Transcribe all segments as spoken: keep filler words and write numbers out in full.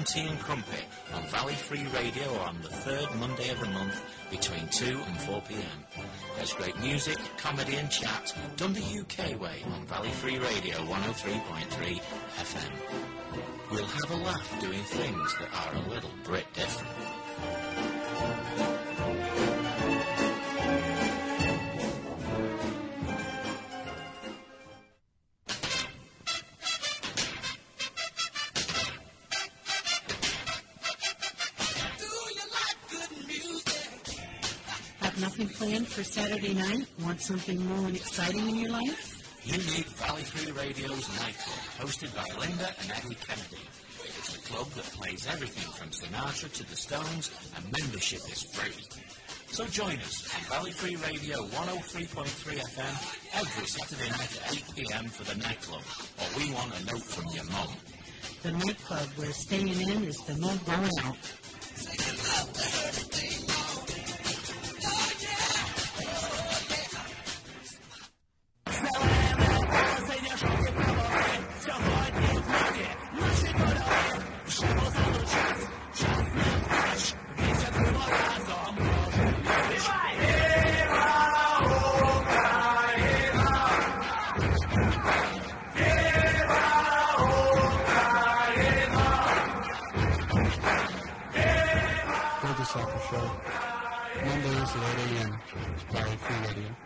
and Tea and Crumpet on Valley Free Radio on the third Monday of the month between two and four p.m. There's great music, comedy and chat done the U K way on Valley Free Radio one oh three point three F M. We'll have a laugh doing things that are a little bit different. Plan for Saturday night? Want something new and exciting in your life? You need Valley Free Radio's Nightclub, hosted by Linda and Eddie Kennedy. It's a club that plays everything from Sinatra to the Stones, and membership is free. So join us on Valley Free Radio one oh three point three F M every Saturday night at eight p.m. for the Nightclub, or we want a note from your mum. The Nightclub, where staying in is the no going out. Soccer Show, Mondays at eight a.m. Valley Free Radio.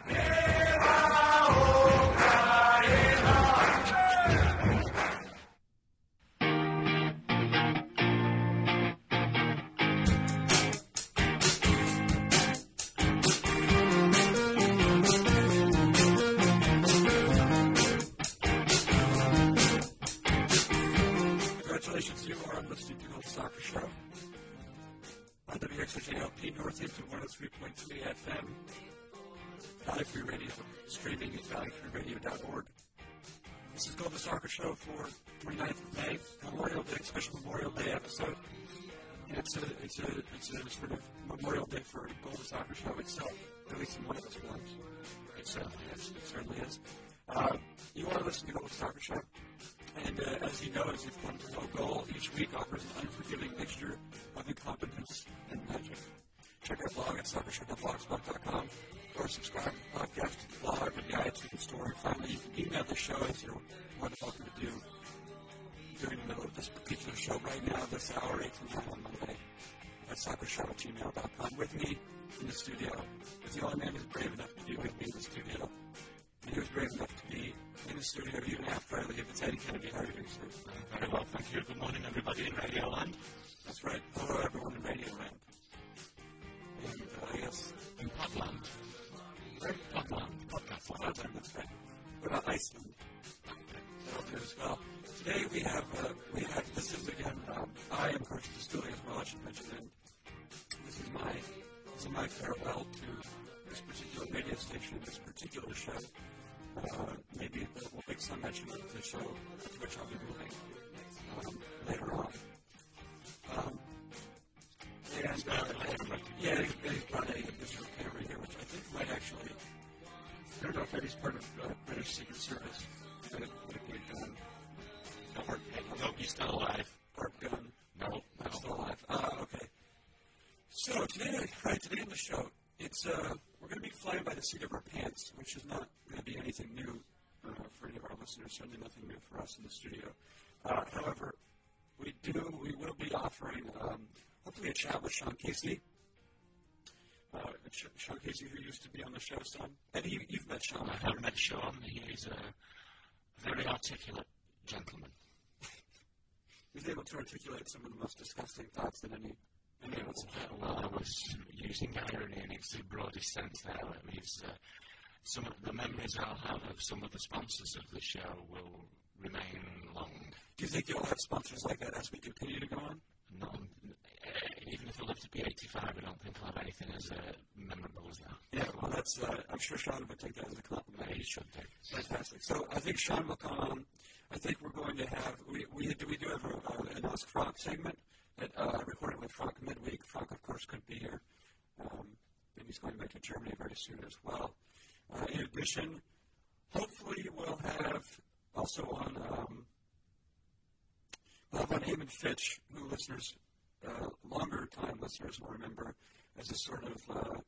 Congratulations, you are listening to Gold's Soccer Show on W X O J L P Northampton one oh three point three F M, Valley Free Radio, streaming at valley free radio dot org. This is Gold's Soccer Show for twenty-ninth of May, Memorial Day, special Memorial Day episode. And it's a, it's a, it's a sort of Memorial Day for Gold's Soccer Show itself, at least in one of its forms. It certainly is. It certainly is. Uh, you are listening to Gold's Soccer Show. And uh, as you know, as you've come to know, Goal each week offers an unforgiving mixture of incompetence and magic. Check our blog at soccer show dot blogspot dot com or subscribe to the podcast, blog, and the iTunes store. And finally, you can email the show, as you're more than welcome to do during the middle of this particular show right now, this hour, eight to nine on Monday, at soccer show dot gmail dot com. With me in the studio, if the only man who's brave enough to be with me in the studio. He was brave enough to be in the studio even after I leave. It's Eddie Kennedy. How are you doing, sir? I'm very well, thank you. Good morning, everybody in Radio Land. That's right. Hello, everyone in Radio Land. And, uh, yes. In Podland. Right? Podland. Podcast. Podland, that's right. What about Iceland? Okay. That'll do as well. Today we have, uh, we have, this is again, um, I am Coach Distuli as well, I should mention, and this is my, this is my farewell to this particular radio station, this particular show. Uh, maybe we'll make some mention of the show, which I'll be moving um, later on. Um, and, uh, I, yeah, he's brought a additional camera here, which I think might actually, I don't know if Eddie's part of uh, British Secret Service, but it would be a gun. No, Art Gun. Nope, he's still alive. Art Gun. No, no. I'm still alive. Ah, uh, okay. So, today, right, today on the show, it's, uh, we're going to be flying by the seat of our pants, which is not going to be anything new uh, for any of our listeners, certainly nothing new for us in the studio. Uh, however, we do, we will be offering, um, hopefully, a chat with Sean Casey. Uh, Sean Casey, who used to be on the show, son. And you, you've met Sean. I have met Sean. He is a very articulate gentleman. He's able to articulate some of the most disgusting thoughts that any... Yeah, well, I was using irony in its broadest sense there. It means, uh, some of the memories I'll have of some of the sponsors of the show will remain long. Do you think you'll have sponsors like that as we continue to go on? No, even if I live to be eighty-five, I don't think I'll have anything as uh, memorable as that. Yeah, well, that's, uh, I'm sure Sean would take that as a compliment. Yeah, he should do. Fantastic. So I think Sean will come on. I think we're going to have, we, we, do, we do have a, uh, an Ask Frog segment. That uh, I recorded with Frank midweek. Frank, of course, couldn't be here. Um, and he's going back to Germany very soon as well. Uh, in addition, hopefully we'll have also on um, love on Eamon Fitch, who listeners, uh, longer time listeners will remember as a sort of uh,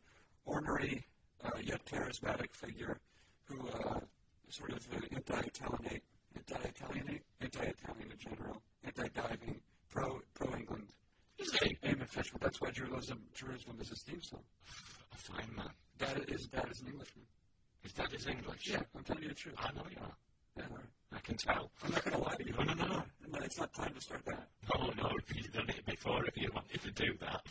ornery uh, yet charismatic figure who uh, sort of uh, anti-Italianate, anti-Italianate, anti-Italian in general, anti-diving, pro, pro-England. This is Eamon Fitch, but that's why Jerusalem, Jerusalem is his theme song. A fine man. That is, that is an Englishman. Is that his English? Yeah, I'm telling you the truth. I know you are. Yeah, I can tell. I'm not going to lie to you. No, no, no. No, it's not time to start that. Oh, no, you've done it before if you wanted to do that.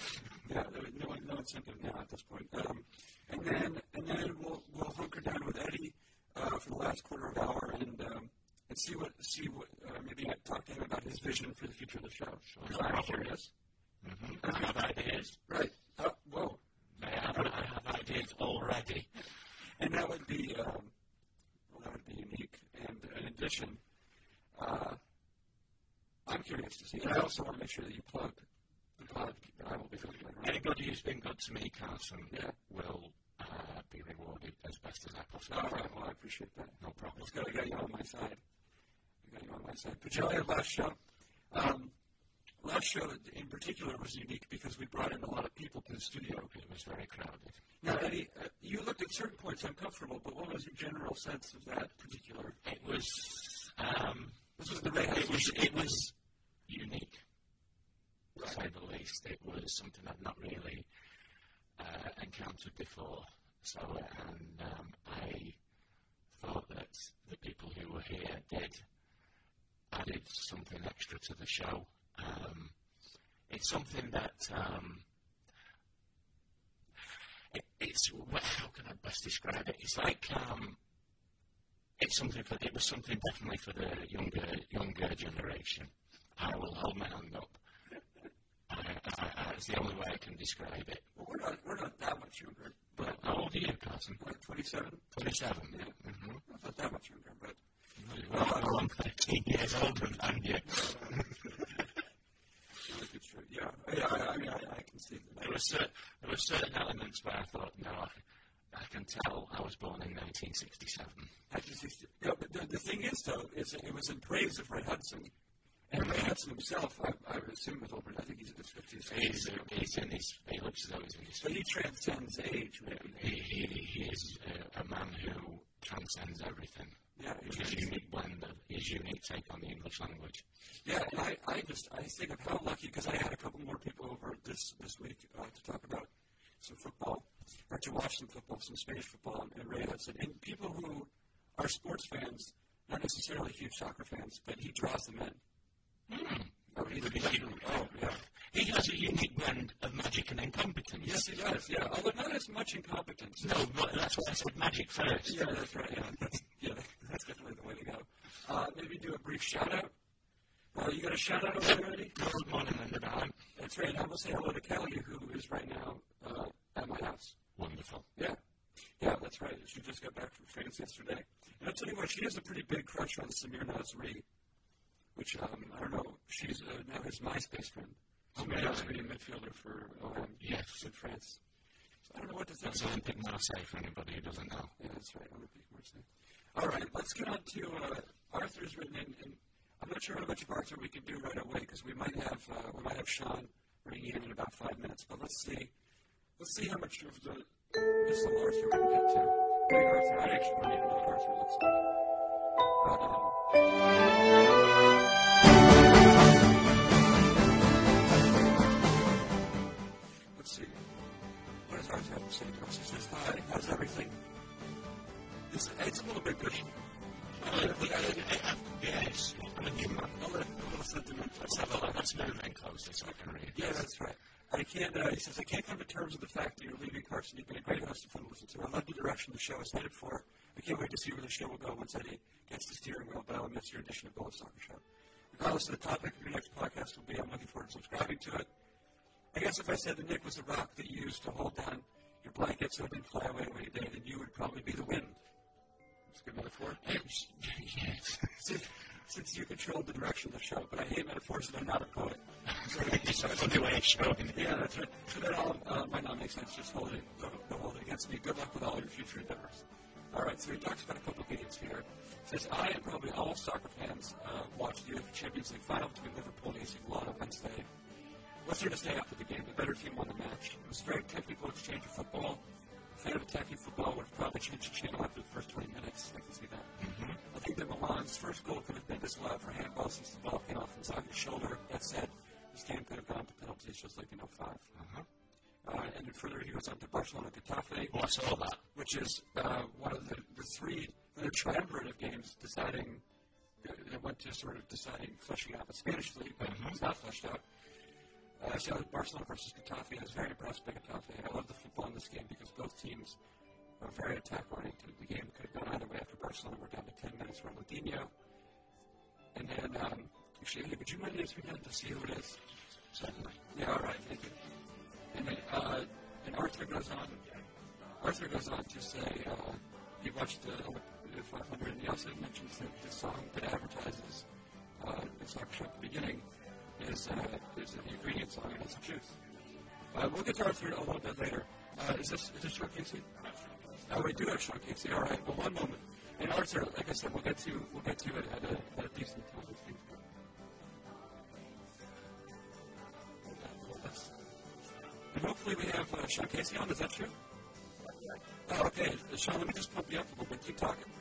Yeah, no, no incentive now at this point. Um, and then and then we'll, we'll hunker down with Eddie uh, for the last quarter of an hour and um, and see what, see what uh, maybe talk to him about his vision for the future of the show. Sure. I'm curious. Mm-hmm. I have ideas. Right. Uh, whoa. I have, I have ideas already. And that would be, um, well, that would be unique. And in addition, uh, I'm curious to see. And I also want to make sure that you plug the pod that I will be doing later on. Anybody who's been good to me, Carson, yeah. will uh, be rewarded as best as I possibly can. All right, well, I appreciate that. No problem. It's good. I got you on my side. I got you on my side. But you had last show. Um, Last show in particular was unique because we brought in a lot of people to the studio. It was very crowded. Now, Eddie, uh, you looked at certain points uncomfortable, but what was your general sense of that particular? It was. Um, this was the Ray Hudson. It was, it was unique, right. To say the least. It was something I've not really uh, encountered before. So, and um, I thought that the people who were here did added something extra to the show. Um, it's something that um, it, it's well, how can I best describe it? It's like um, it's something for it was something definitely for the younger younger generation. I will hold my hand up. I, I, I, it's the only way I can describe it. Well, we're not we're not that much younger. But how old are you, Carson? Like twenty-seven. Twenty-seven. Yeah. Mm-hmm. Not, not that much younger, but well, well, I'm thirteen years older than you. Yeah, yeah, I, I, mean, I, I can see that. There were, certain, there were certain elements where I thought, no, I, I can tell I was born in nineteen sixty-seven. Yeah, but the, the thing is, though, is it was in praise of Ray Hudson. And Ray Hudson himself, I, I assume, was older. I think he's in his fifties. He's, he's in his, he looks as though he's in his fifties. But he transcends age, really. He, he, he is a, a man who transcends everything. Yeah, his right. unique blend of his unique take on the English language. Yeah, and I, I just I think of how lucky because I had a couple more people over this this week uh, to talk about some football or to watch some football, some Spanish football, and, and Ray Hudson and people who are sports fans, not necessarily huge soccer fans, but he draws them in. Mm. Oh, he's he's oh, yeah. He has a unique blend of magic and incompetence. Yes, he does, yeah. Although not as much incompetence. No, but that's why I said magic first. Yeah, that's right. Yeah, that's, yeah, that's definitely the way to go. Uh, maybe do a brief shout-out. Uh, you got a shout-out already? Good morning, Linda. That's right. I will say hello to Kelly, who is right now uh, at my house. Wonderful. Yeah. Yeah, that's right. She just got back from France yesterday. And I'll tell you what, she has a pretty big crush on Samir Nasri. Which, um, I don't know, she's uh, now his MySpace friend. She oh, yeah. Really a midfielder for O M. Yes. In France. So I don't know what to think. That's Olympic Marseille for anybody who doesn't know. Yeah, that's right, Olympic Marseille. All right, let's get on to uh, Arthur's written in. And I'm not sure how much of Arthur we can do right away because we might have uh, we might have Sean ringing in in about five minutes. But let's see, let's see how much of the this little Arthur we can get to. Hey, Arthur, I actually don't even know what Arthur looks like. But, um, let's see. What does Arthur have to say to us? He says, hi, how's everything? It's, it's a little bit good. Uh, yes, I'm a new man. A little, a little sentiment. Let's have a look. Let's move in closer so I can read. Yeah, that's right. I can't, uh, he says, I can't come to terms with the fact that you're leaving Carson. You've been a great host of fun to listen to. I love the direction the show is headed for. I can't wait to see where the show will go once Eddie gets the steering wheel bell and gets your edition of Gold's Soccer Show. Regardless of the topic of your next podcast will be, I'm looking forward to subscribing to it. I guess if I said that Nick was the rock that you used to hold down your blanket so it didn't fly away when you did, then you would probably be the wind. That's a good metaphor. Yes. Since, since you controlled the direction of the show, but I hate metaphors and I'm not a poet. So it's a funny way of showing it. Yeah, that's right. So that all uh, might not make sense. Just hold it. Don't, don't hold it against me. Good luck with all your future endeavors. All right, so he talks about a couple of videos here. He says, I and probably all soccer fans uh, watched the UEFA Champions League final between Liverpool and A C Milan on Wednesday. Was there to stay after the game? The better team won the match. It was a very technical exchange of football. If they had attacking football, would have probably changed the channel after the first twenty minutes. I can see that. Mm-hmm. I think that Milan's first goal could have been disallowed for handball since the ball came off Inzaghi's shoulder. That said, this game could have gone to penalties just like in oh five. Uh-huh. Uh, and then further, he goes on to Barcelona Getafe, oh, so which is uh, one of the, the three the triumvirate of games deciding that went to sort of deciding fleshing out the Spanish league, but mm-hmm. it's not fleshed out. Uh, so Barcelona versus Getafe. I was very impressed by Getafe. I love the football in this game because both teams are very attack-oriented. The game could have gone either way after Barcelona. We're down to ten minutes for Ronaldinho. And then, um, actually, hey, would you mind asking me to see who it is? Certainly. Yeah, all right. Thank you. And then, uh, and Arthur goes on. Arthur goes on to say uh, he watched the, the five hundred, and he also mentions that the song that advertises uh, the soccer show at the beginning is uh, is an ingredient song, and it's a juice. Uh, we'll get to Arthur a little bit later. Uh, is this is this Sean Casey? Oh, we do have Sean Casey. All right, well, one moment. And Arthur, like I said, we'll get to we'll get to it at a, at a decent time. And hopefully we have uh, Sean Casey on. Is that true? Yeah. Oh, okay. Sean, let me just pump you up a little bit. Keep talking.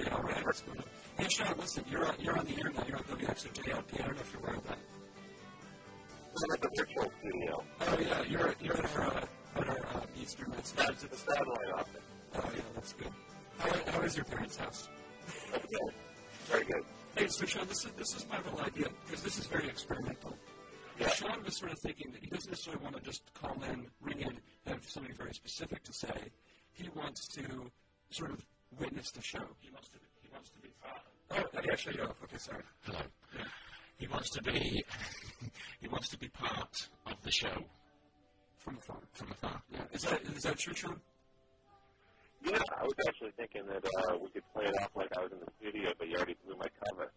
Yeah, all right. Let's go. Hey, Sean, listen, you're on, you're on the air now. You're on W X O J L P. I don't know if you're aware of that. I'm at the virtual studio. Oh, yeah. You're, you're at our, uh, at our uh, Eastern Nights. That's at the satellite office. Oh, yeah. That's good. How, how is your parents' house? That's good. Very good. Hey, so, Sean, this is, this is my real idea, because this is very experimental. Yeah. Sean was sort of thinking that he doesn't necessarily want to just call in, ring in, have something very specific to say. He wants to sort of witness the show. He wants to be, he wants to be part of it. Oh, I shut you off. Okay, sorry. Hello. Yeah. He wants to be he wants to be part of the show. From afar. From afar. Yeah. Is that is that true, Sean? Yeah, I was actually thinking that uh, we could play it off like I was in the studio, but you already blew my cover.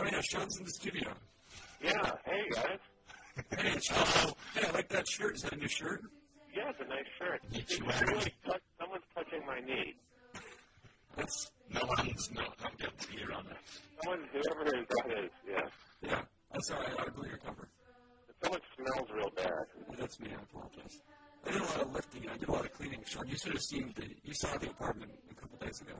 Oh yeah, Sean's in the studio. Yeah, hey guys. Hey, oh, hey, I like that shirt. Is that a new shirt? Yeah, it's a nice shirt. It's really touch, someone's touching my knee. That's, no one's not. I'm getting to hear on it. Someone, whoever it is, that is, yeah. Yeah, I'm sorry. I blew your cover. Someone smells real bad. Yeah, that's me. I apologize. I did a lot of lifting. I did a lot of cleaning. Sean, you should have seen the, you saw the apartment a couple days ago.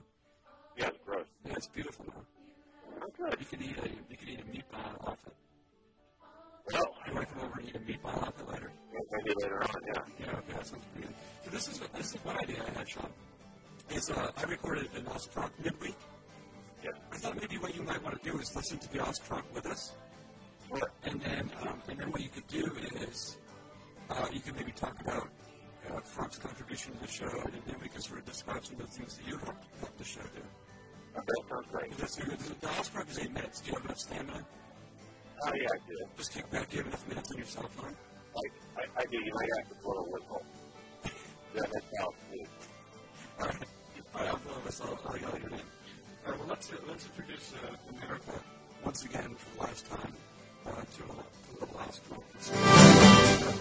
Yeah, it's gross. Yeah, it's beautiful now. Oh, good. You could eat a, you could eat a meat pie off it. Well, I might come over and eat a meatball off it later. Maybe later on, yeah. Yeah, okay, that sounds pretty good. So this is what, this is one idea I had, Sean. Is uh, I recorded an AstroTurf midweek. Yeah. I thought maybe what you might want to do is listen to the AstroTurf with us. Sure. And then, um, and then what you could do is uh, you could maybe talk about uh, Frank's contribution to the show, and then we could sort of describe some of the things that you helped, helped the show do. Okay, sounds great. That's good. The AstroTurf is eight minutes. Do you have enough stamina? Oh, yeah, I do. Just kick back. Do you have enough minutes on your cell phone? I, I, I do. You might have to blow a whistle. Yeah, that sounds good. All right. All right, I'll blow a whistle. I'll yell your name. All right, well, let's, uh, let's introduce uh, America once again for the last time uh, to, uh, to the last conference.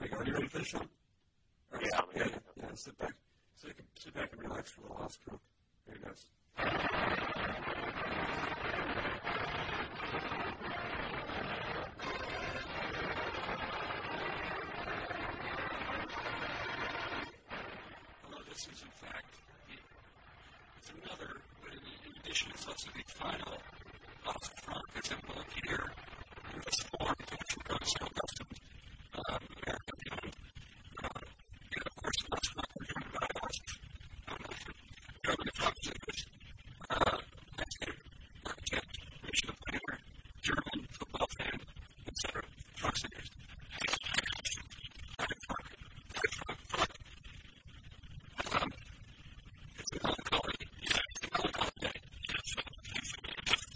Are you ready for this, Sean? Right, yeah, so, yeah, yeah. Sit back. So you can sit back and relax for the last stroke. There it goes. Hello, this is in fact, it's another, in addition to such a big final, lots of front, it's a book here, in this form, to which we're going to show custom um, American film. Uh, and of course, that's what we're doing by us. I'm not sure if you're going to talk to this. Uh, landscape architect, regional planner, German football fan, et cetera. Truck singers. Um, it's a melancholy, yeah, it's a melancholy day. Yeah, so thanks for being with us.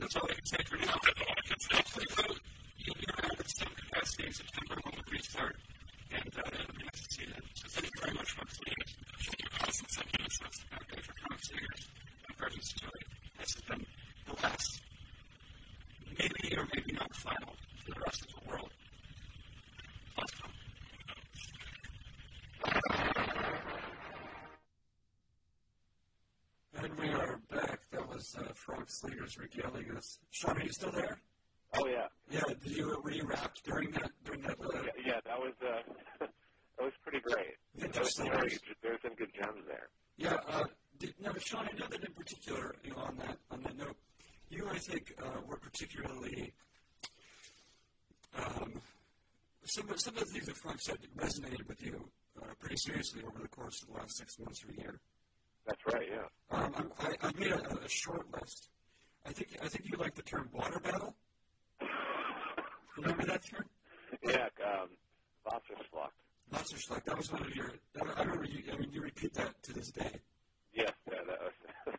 That's all I can say for now. That's all I can say. Hopefully, though, you'll be around at some capacity in September when we restart, and uh, it'll be nice to see you then. So thank you very much for listening. Thank you, Carson. Thank you, Mister Doctor, for coming to see us. And presence. we are back, that was uh, Frog Sleeters regaling us. Sean, are you still there? Oh yeah. Yeah. Did you were you wrapped during that during that? Uh, yeah, yeah, that was uh, that was pretty great. Interesting. There were some good gems there. Yeah. Uh, did, now, Sean, I know that in particular, you know, on that on that note, you I think uh, were particularly. Um, some of some of the things that Frank said resonated with you uh, pretty seriously over the course of the last six months or a year. That's right. Yeah. Um, I, I made a, a short list. I think I think you like the term water battle. Remember that term? Yeah, um, Wasserschlacht. Wasserschlacht. That was one of your. I remember you. I mean, you repeat that to this day. Yes, yeah, that was,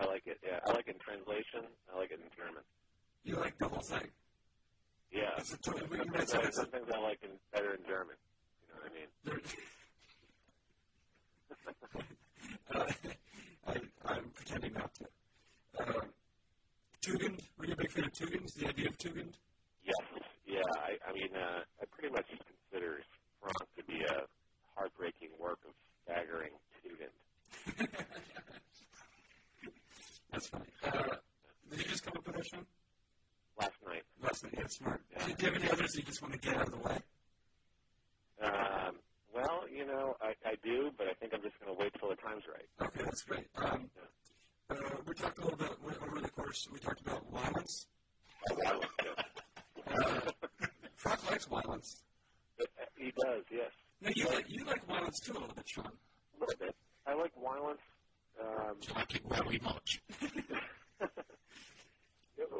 I like it. Yeah, I like it in translation. I like it in German. You like the whole thing. Yeah. It's a totally, sometimes, you said, I, it's sometimes a, I like it better in German. You know what I mean? uh, I, I'm pretending not to. Uh, Tugend. Were you a big fan of Tugend? The idea of Tugend? Yes. Yeah. I, I mean, uh, I pretty much consider Franck to be a heartbreaking work of staggering Tugend. That's funny. Uh, did you just come up with that, Sean? Last night. Last night, yeah, smart. Yeah. Do you have any others that you just want to get out of the way? Um, well, you know, I, I do, but I think I'm just going to wait till the time's right. Okay, that's great. Um, yeah. uh, we talked a little bit over the course, we talked about violence. Oh, violence, yeah. uh, Frank likes violence. He does, yes. No, you, like, you like violence too a little bit, Sean. A little bit. I like violence. Um, so I can really much.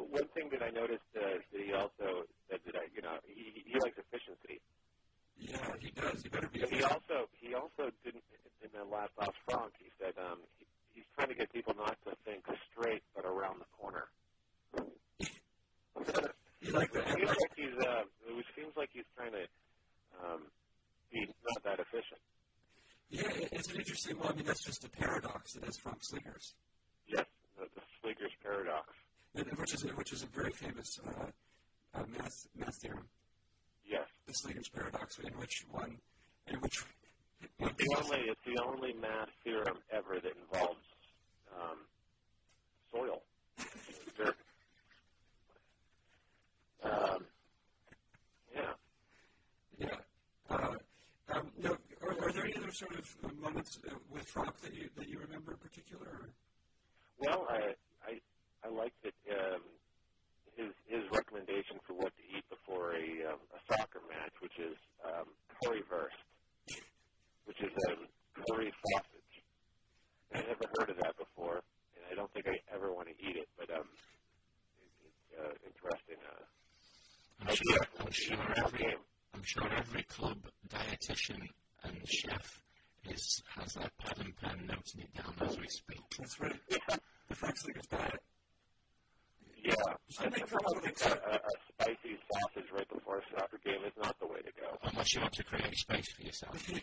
One thing that I noticed uh, that he also said that I, you know, he, he likes efficiency. Yeah, he does. He better be. He also he also didn't in the last last Frank. He said um, he, he's trying to get people not to think straight but around the corner. You like that? It seems like he's uh, it seems like he's trying to um, be not that efficient. Yeah, it's an interesting. Well, I mean, that's just a paradox that is Frank Sleegers. Yes, the, the Sleegers paradox. Which is, a, which is a very famous uh, uh, math, math theorem. Yes. The Sleegers paradox, in which one... In which one it's, the only, it's the only math theorem ever that involves um, soil. Dirt. Um, yeah. Yeah. Uh, um, no, are, are there any other sort of moments with Frank that you, that you remember in particular? Well, I... I I like that um, his his recommendation for what to eat before a, um, a soccer match, which is um, currywurst, which is um, curry sausage. I never heard of that before, and I don't think I ever want to eat it. But um, it, it's uh, interesting. Uh, I'm, sure, I'm, sure every, I'm sure every club dietitian and chef is has that pad and pen noting it down as we speak. That's right. Yeah. The French League is diet. Yeah, I think a, a spicy sausage right before a soccer game is not the way to go. Unless you want to create space for yourself. yeah.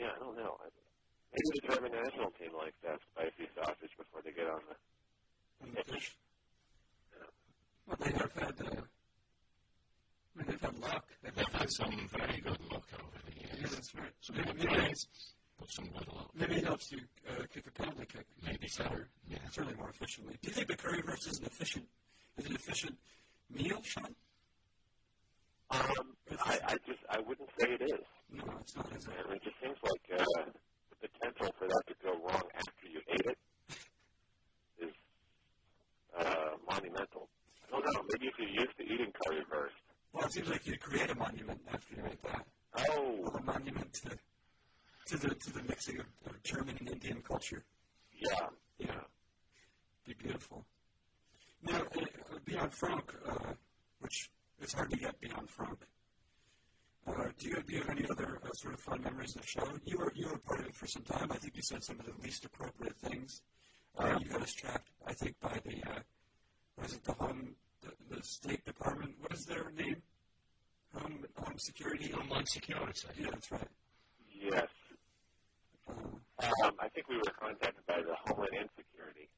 yeah, I don't know. Maybe the German national team likes that spicy sausage before they get on the, on the dish. Yeah. Well, they have had, uh, I mean, they've had luck. They've, they've had some very good luck over the years. Yeah, that's right. Some good players. But some good luck. Maybe it helps you uh, kick a penalty kick. Maybe so. Yeah. Certainly more efficiently. Do you think the currywurst is an efficient, is an efficient meal, Sean? Um, I, I just, I wouldn't say it is. No, it's not. Is it? I mean, it just seems like uh, the potential for that to go wrong after you ate it is uh, monumental. I don't know. Maybe if you're used to eating currywurst. Well, it seems like you create a monument after you ate that. Oh. Well, a monument to... To the to the mixing of, of German and Indian culture. Yeah, yeah, be beautiful. Now, uh, beyond Frank, uh, which it's hard to get beyond Frank. Uh, do you, do you have any other uh, sort of fun memories of the show? You were you were part of it for some time. I think you said some of the least appropriate things. Uh, you got us trapped, I think, by the uh, what is it, the home, the, the State Department? What is their name? Home Home Security. Homeland Security. Yeah, that's right. Yes. Um, I think we were contacted by the Homeland Insecurity,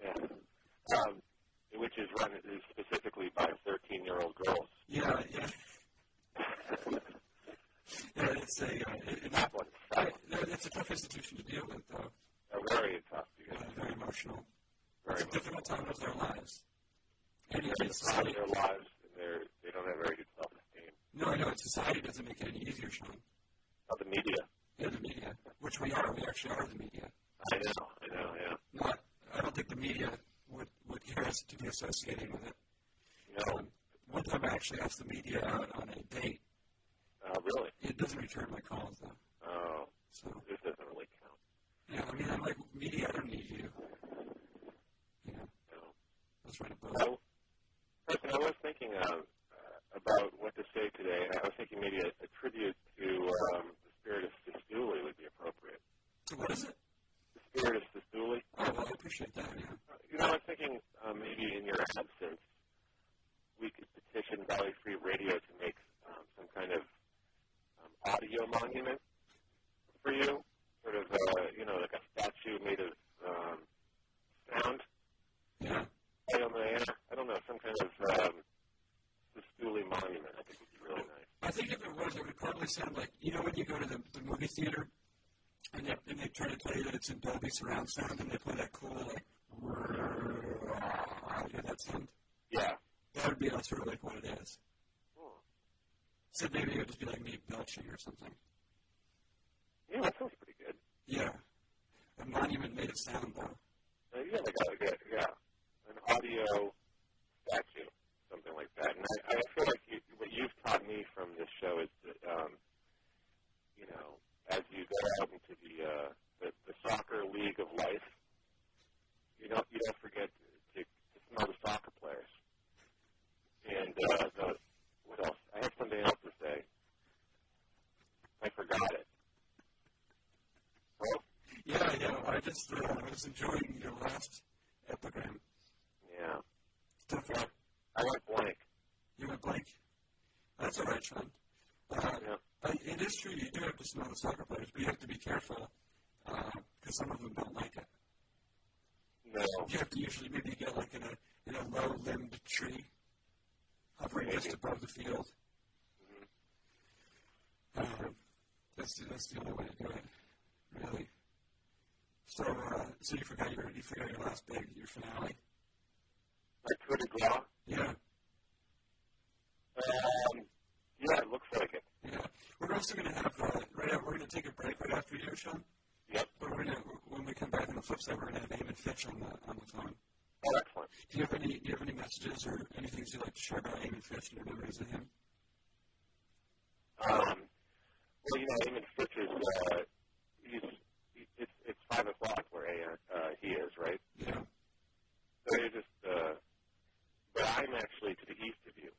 yeah. um, which is run specifically by thirteen-year-old girls. Yeah, yeah. yeah it's a, uh, it, it, that one, that I, one. It's a tough institution to deal with, though. Oh, very intoxicating. Yeah, very emotional. Very it's emotional. A difficult time of their lives. And it's it's society. Their lives, and they don't have very good self-esteem. No, I know. Society doesn't make it any easier, Sean. Not the media. Yeah, the media. Which we are. We actually are the media. I know. I know, yeah. Not, I don't think the media would, would care us to be associated with it. No. Um, one time I actually asked the media out on a date. Oh, uh, really? It doesn't return my calls, though. Oh. So this doesn't really count. Yeah, I mean, I'm like, media, I don't need you. Yeah. No. Let's write a book. I, listen, I was thinking um, uh, about what to say today. I was thinking maybe a, a tribute to um, the spirit of Sestouli would be appropriate. So what is it? The spirit of Sestouli. Oh, well, I appreciate that, yeah. Uh, you know, I was thinking uh, maybe in your absence, we could petition Valley Free Radio to make um, some kind of um, audio monument for you, sort of, uh, you know, like a statue made of um, sound. Yeah. I don't know, I don't know, some kind of um, Sestouli monument. I think would be really nice. I think if it was, it would probably sound like, you know, when you go to the, the movie theater and they, and they try to play that it's in Dolby surround sound and they play that cool, like, I hear that sound. Yeah. That would be sort of like what it is. Oh. So maybe it would just be like me belching or something. Yeah, that sounds pretty good. Yeah. A monument made of sound, though. Uh, yeah, like a, like a, yeah, an audio statue, something like that. And I, I feel like you, what you've taught me from this show is that, um, you know, as you go out into the, uh, the the soccer league of life, you don't you don't forget to, to smell the soccer players. And uh, no, what else? I have something else to say. I forgot it. Well, yeah, yeah. I just uh, I was enjoying your last epigram. Yeah. Stuff like I went blank. You went blank. That's all right, Sean. Uh, yeah. But it is true. You do have to smell the soccer players, but you have to be careful because uh, some of them don't like it. No. You have to usually maybe get like in a in a low limbed tree. Hovering just above the field. Mm-hmm. Um, that's, the, that's the only way to do it, really. So, uh, so you forgot your you forgot your last big your finale. Like coup de grace? Yeah. Um, yeah, it looks like it. Yeah. We're also going to have uh, right out, we're going to take a break right after you, Sean. Yep. But we're gonna, when we come back on the flip side, we're going to have Eamon Fitch on the on the phone. Oh, excellent. Do you have any do you have any messages or anything you'd like to share about Eamon Fitch and your memories of him? Um, well, you know, Eamon Fitch is uh, he's, he, it's it's five o'clock where uh, he is, right? Yeah. So you're just, uh, but I'm actually to the east of you.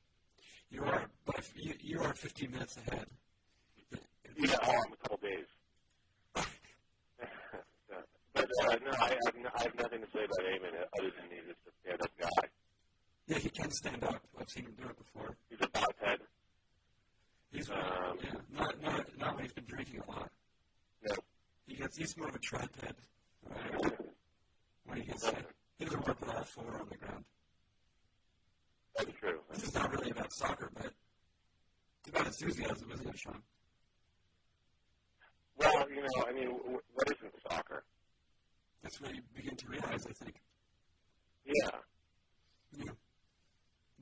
You are, but you, you are fifteen minutes ahead. Yeah, oh, I'm a couple days. But uh, no, I have, no, I have nothing to say about Eamon other than he's just a stand-up guy. Yeah, he can stand up. I've seen him do it before. He's a bobblehead. He's um, yeah, not not not when he's been drinking a lot. No, he gets he's more of a tripehead. Right? When he gets uh, he doesn't work with all four on the ground. That's true. This is not really about soccer, but it's about enthusiasm, isn't it, Sean? Well, you know, I mean, what isn't soccer? That's where you begin to realize, I think. Yeah. Yeah.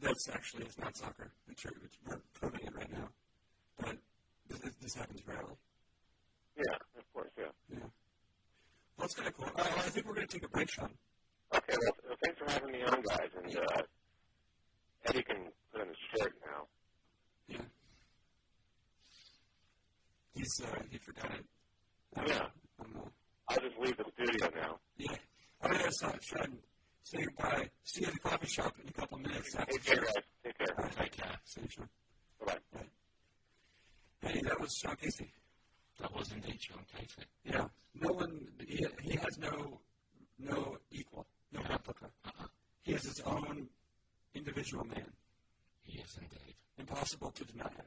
That's actually, it's not soccer. It's, it's, we're proving it right now. But this, this happens rarely. Yeah, of course, yeah. Yeah. Well, that's kind of cool. Uh, I think we're going to take a break, Sean. Okay, well, well thanks for having me on, guys. And uh, Eddie can put on his shirt now. Yeah. He's, uh, he forgot it. Um, yeah. Um, uh, I'll just leave the studio now. Yeah. I mean, that's not Sean. Say goodbye. See you at the coffee shop in a couple minutes. Hey, take care, guys. Take care. All right, take care. See you, Sean. Bye-bye. Bye. Hey, that was Sean Casey. That was indeed Sean Casey. Yeah. No one, he, he has no no equal, no replica. Uh-uh. He is his own individual man. He is indeed. Impossible to deny it.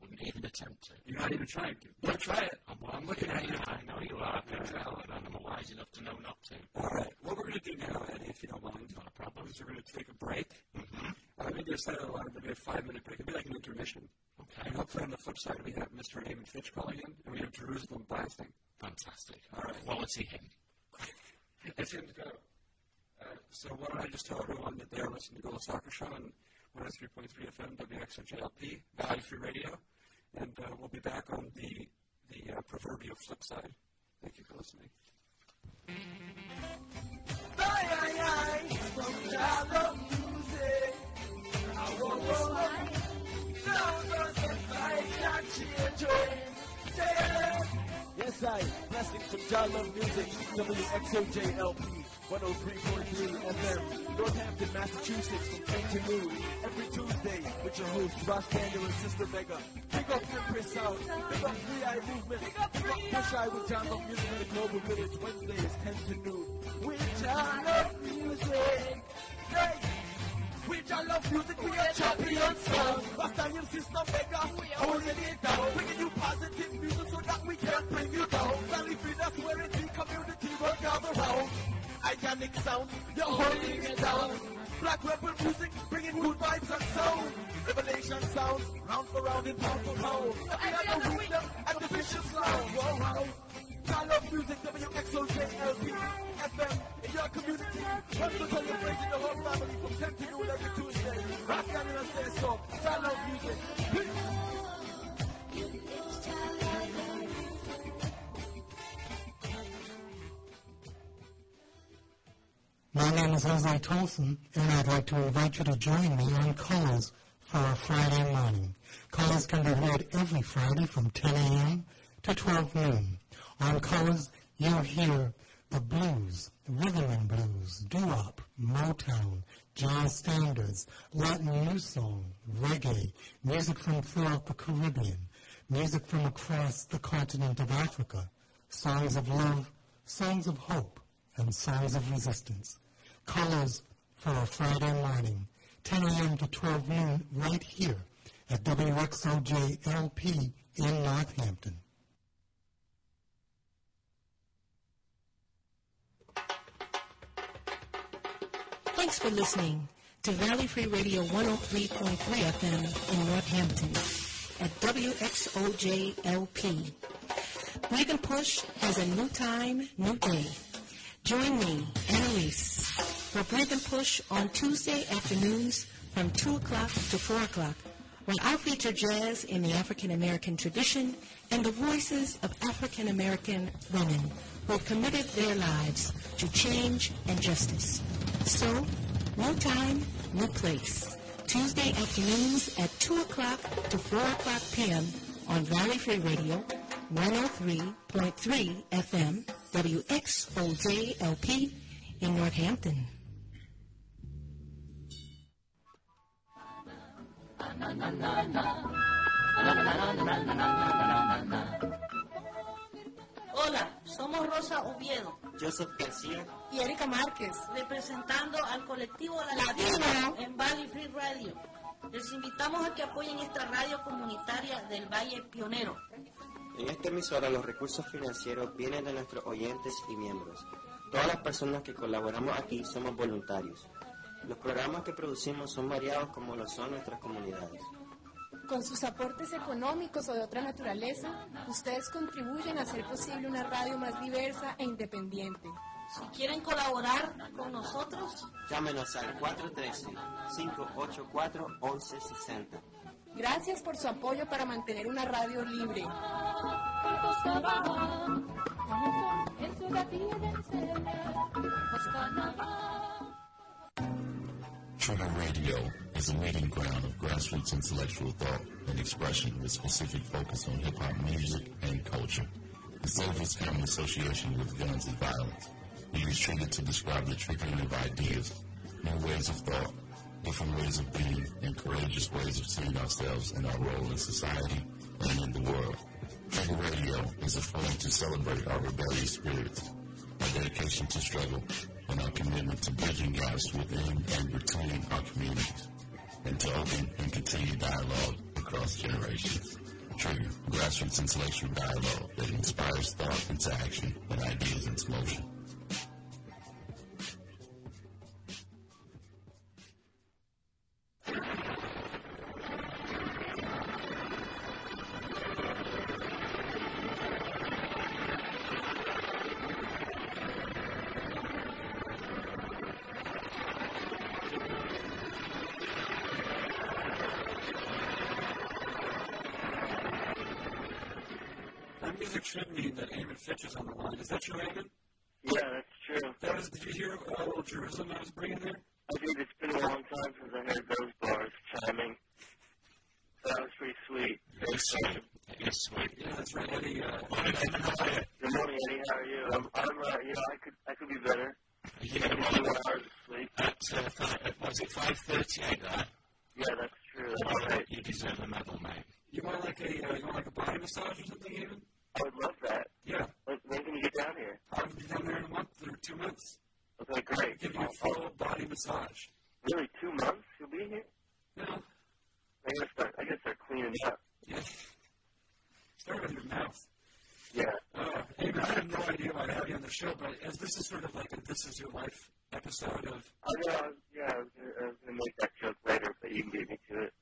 Wouldn't even attempt to. You're not even trying to. Well, try it. I'm, well, I'm looking at you. I know you are. I can tell, and I'm wise enough to know not to. All right. What we're going to do now, Eddie, if you don't mind, not a problem, is we're going to take a break. Mm-hmm. Uh, maybe a side alarm, maybe a five-minute break. It'll be like an intermission. Okay. And hopefully on the flip side, we have Mister Eamon Fitch calling in, and we have Jerusalem blasting. Fantastic. All right. Quality hymn. it seems go. Uh, so why don't I just tell everyone that they're listening to Gold's Soccer Show on one oh three point three F M, W X O J L P, Valley Free Radio, and uh, we'll be back on the, the uh, proverbial flip side. Thank you for listening. I love music. I want yes, I. Blessings from John Love Music, W X O J L P, one oh three point three F M, Northampton, Massachusetts, from eight to noon, every Tuesday, with your hosts, Ross Sander and Sister Vega. Pick up your Chris out, pick up Free Eye Movement, pick up Push Eye with John Love Music in the Global Village, Wednesdays, ten to noon, with John Love Music. Hey! We just love music, we are champions. Last time you see Snuff Vega, holding it down. Bringing you positive music so that we can't bring you down. Valley Free, that's where the community will gather round. Iconic sound, you're holding it down. Black rebel music, bringing good vibes and sound. Revelation sounds, round for round and pound for pound. Every other week, and the vicious sound. Wow, wow. I love music, W X O J L P, F M, in your community. One to celebrating the whole family from ten to noon every Tuesday. Rock down and say so. I love music. My name is Jose Tolson, and I'd like to invite you to join me on Callers for a Friday morning. Callers can be heard every Friday from ten a.m. to twelve noon. On Callers, you'll hear the blues, rhythm and blues, doo-wop, Motown, jazz standards, Latin new song, reggae, music from throughout the Caribbean, music from across the continent of Africa, songs of love, songs of hope, and songs of resistance. Callers for a Friday morning, ten a.m. to twelve noon, right here at W X O J L P in Northampton. Thanks for listening to Valley Free Radio one oh three point three F M in Northampton at W X O J L P. We can push as a new time, new day. Join me, Annalise, for Break and Push on Tuesday afternoons from two o'clock to four o'clock, where I'll feature jazz in the African-American tradition and the voices of African-American women who have committed their lives to change and justice. So, no time, no place. Tuesday afternoons at two o'clock to four o'clock p.m. on Valley Free Radio, one oh three point three F M, W X O J L P in Northampton. Hola, somos Rosa Oviedo, Joseph García y Erika Márquez, representando al colectivo Latino en Valley Free Radio. Les invitamos a que apoyen esta radio comunitaria del Valle Pionero. En esta emisora los recursos financieros vienen de nuestros oyentes y miembros. Todas las personas que colaboramos aquí somos voluntarios. Los programas que producimos son variados como lo son nuestras comunidades. Con sus aportes económicos o de otra naturaleza, ustedes contribuyen a hacer posible una radio más diversa e independiente. Si quieren colaborar con nosotros, llámenos al cuatro uno tres, cinco ocho cuatro, uno uno seis cero. Gracias por su apoyo para mantener una radio libre. Trigger Radio is a meeting ground of grassroots intellectual thought and expression with specific focus on hip-hop music and culture. The service comes in association with guns and violence. We use trigger to describe the triggering of ideas, new ways of thought, different ways of being, and courageous ways of seeing ourselves and our role in society and in the world. Trigger Radio is a forum to celebrate our rebellious spirits, our dedication to struggle, and our commitment to bridging gaps within and between our communities, and to open and continue dialogue across generations. Trigger, grassroots intellectual dialogue that inspires thought into action and ideas into motion. music should mean that Eamon Fitch is on the line. Is that you, Eamon? Yeah, that's true. That was, did you hear uh, Old Jerusalem I was bringing there? I think it's been a long time since I heard those bars chiming. That was pretty sweet. Very sweet. Yes, sweet. Yeah, that's right, Eddie. Uh, Good morning, Eddie. How are you? I'm, I'm uh, you know, I could, I could be better. Yeah, well, well, hours of sleep. At, uh, five, at, was it five thirty I got? Yeah, that's true. That's right. Right. You deserve a medal, mate. You want like a, uh, you want like a body massage or something, even? I would love that. Yeah. When, when can you get down here? I'll be down there in a month or two months. Okay, great. I'll give you a full body massage. Really, two months? You'll be here? No. I gotta start. I gotta start cleaning up. Yeah. Start with your mouth. Yeah. Uh, hey, I have no idea why I have you on the show, but as this is sort of like a "This Is Your Life" episode of. Oh, yeah, yeah. I was, I was gonna make that joke later, but you can beat me to it.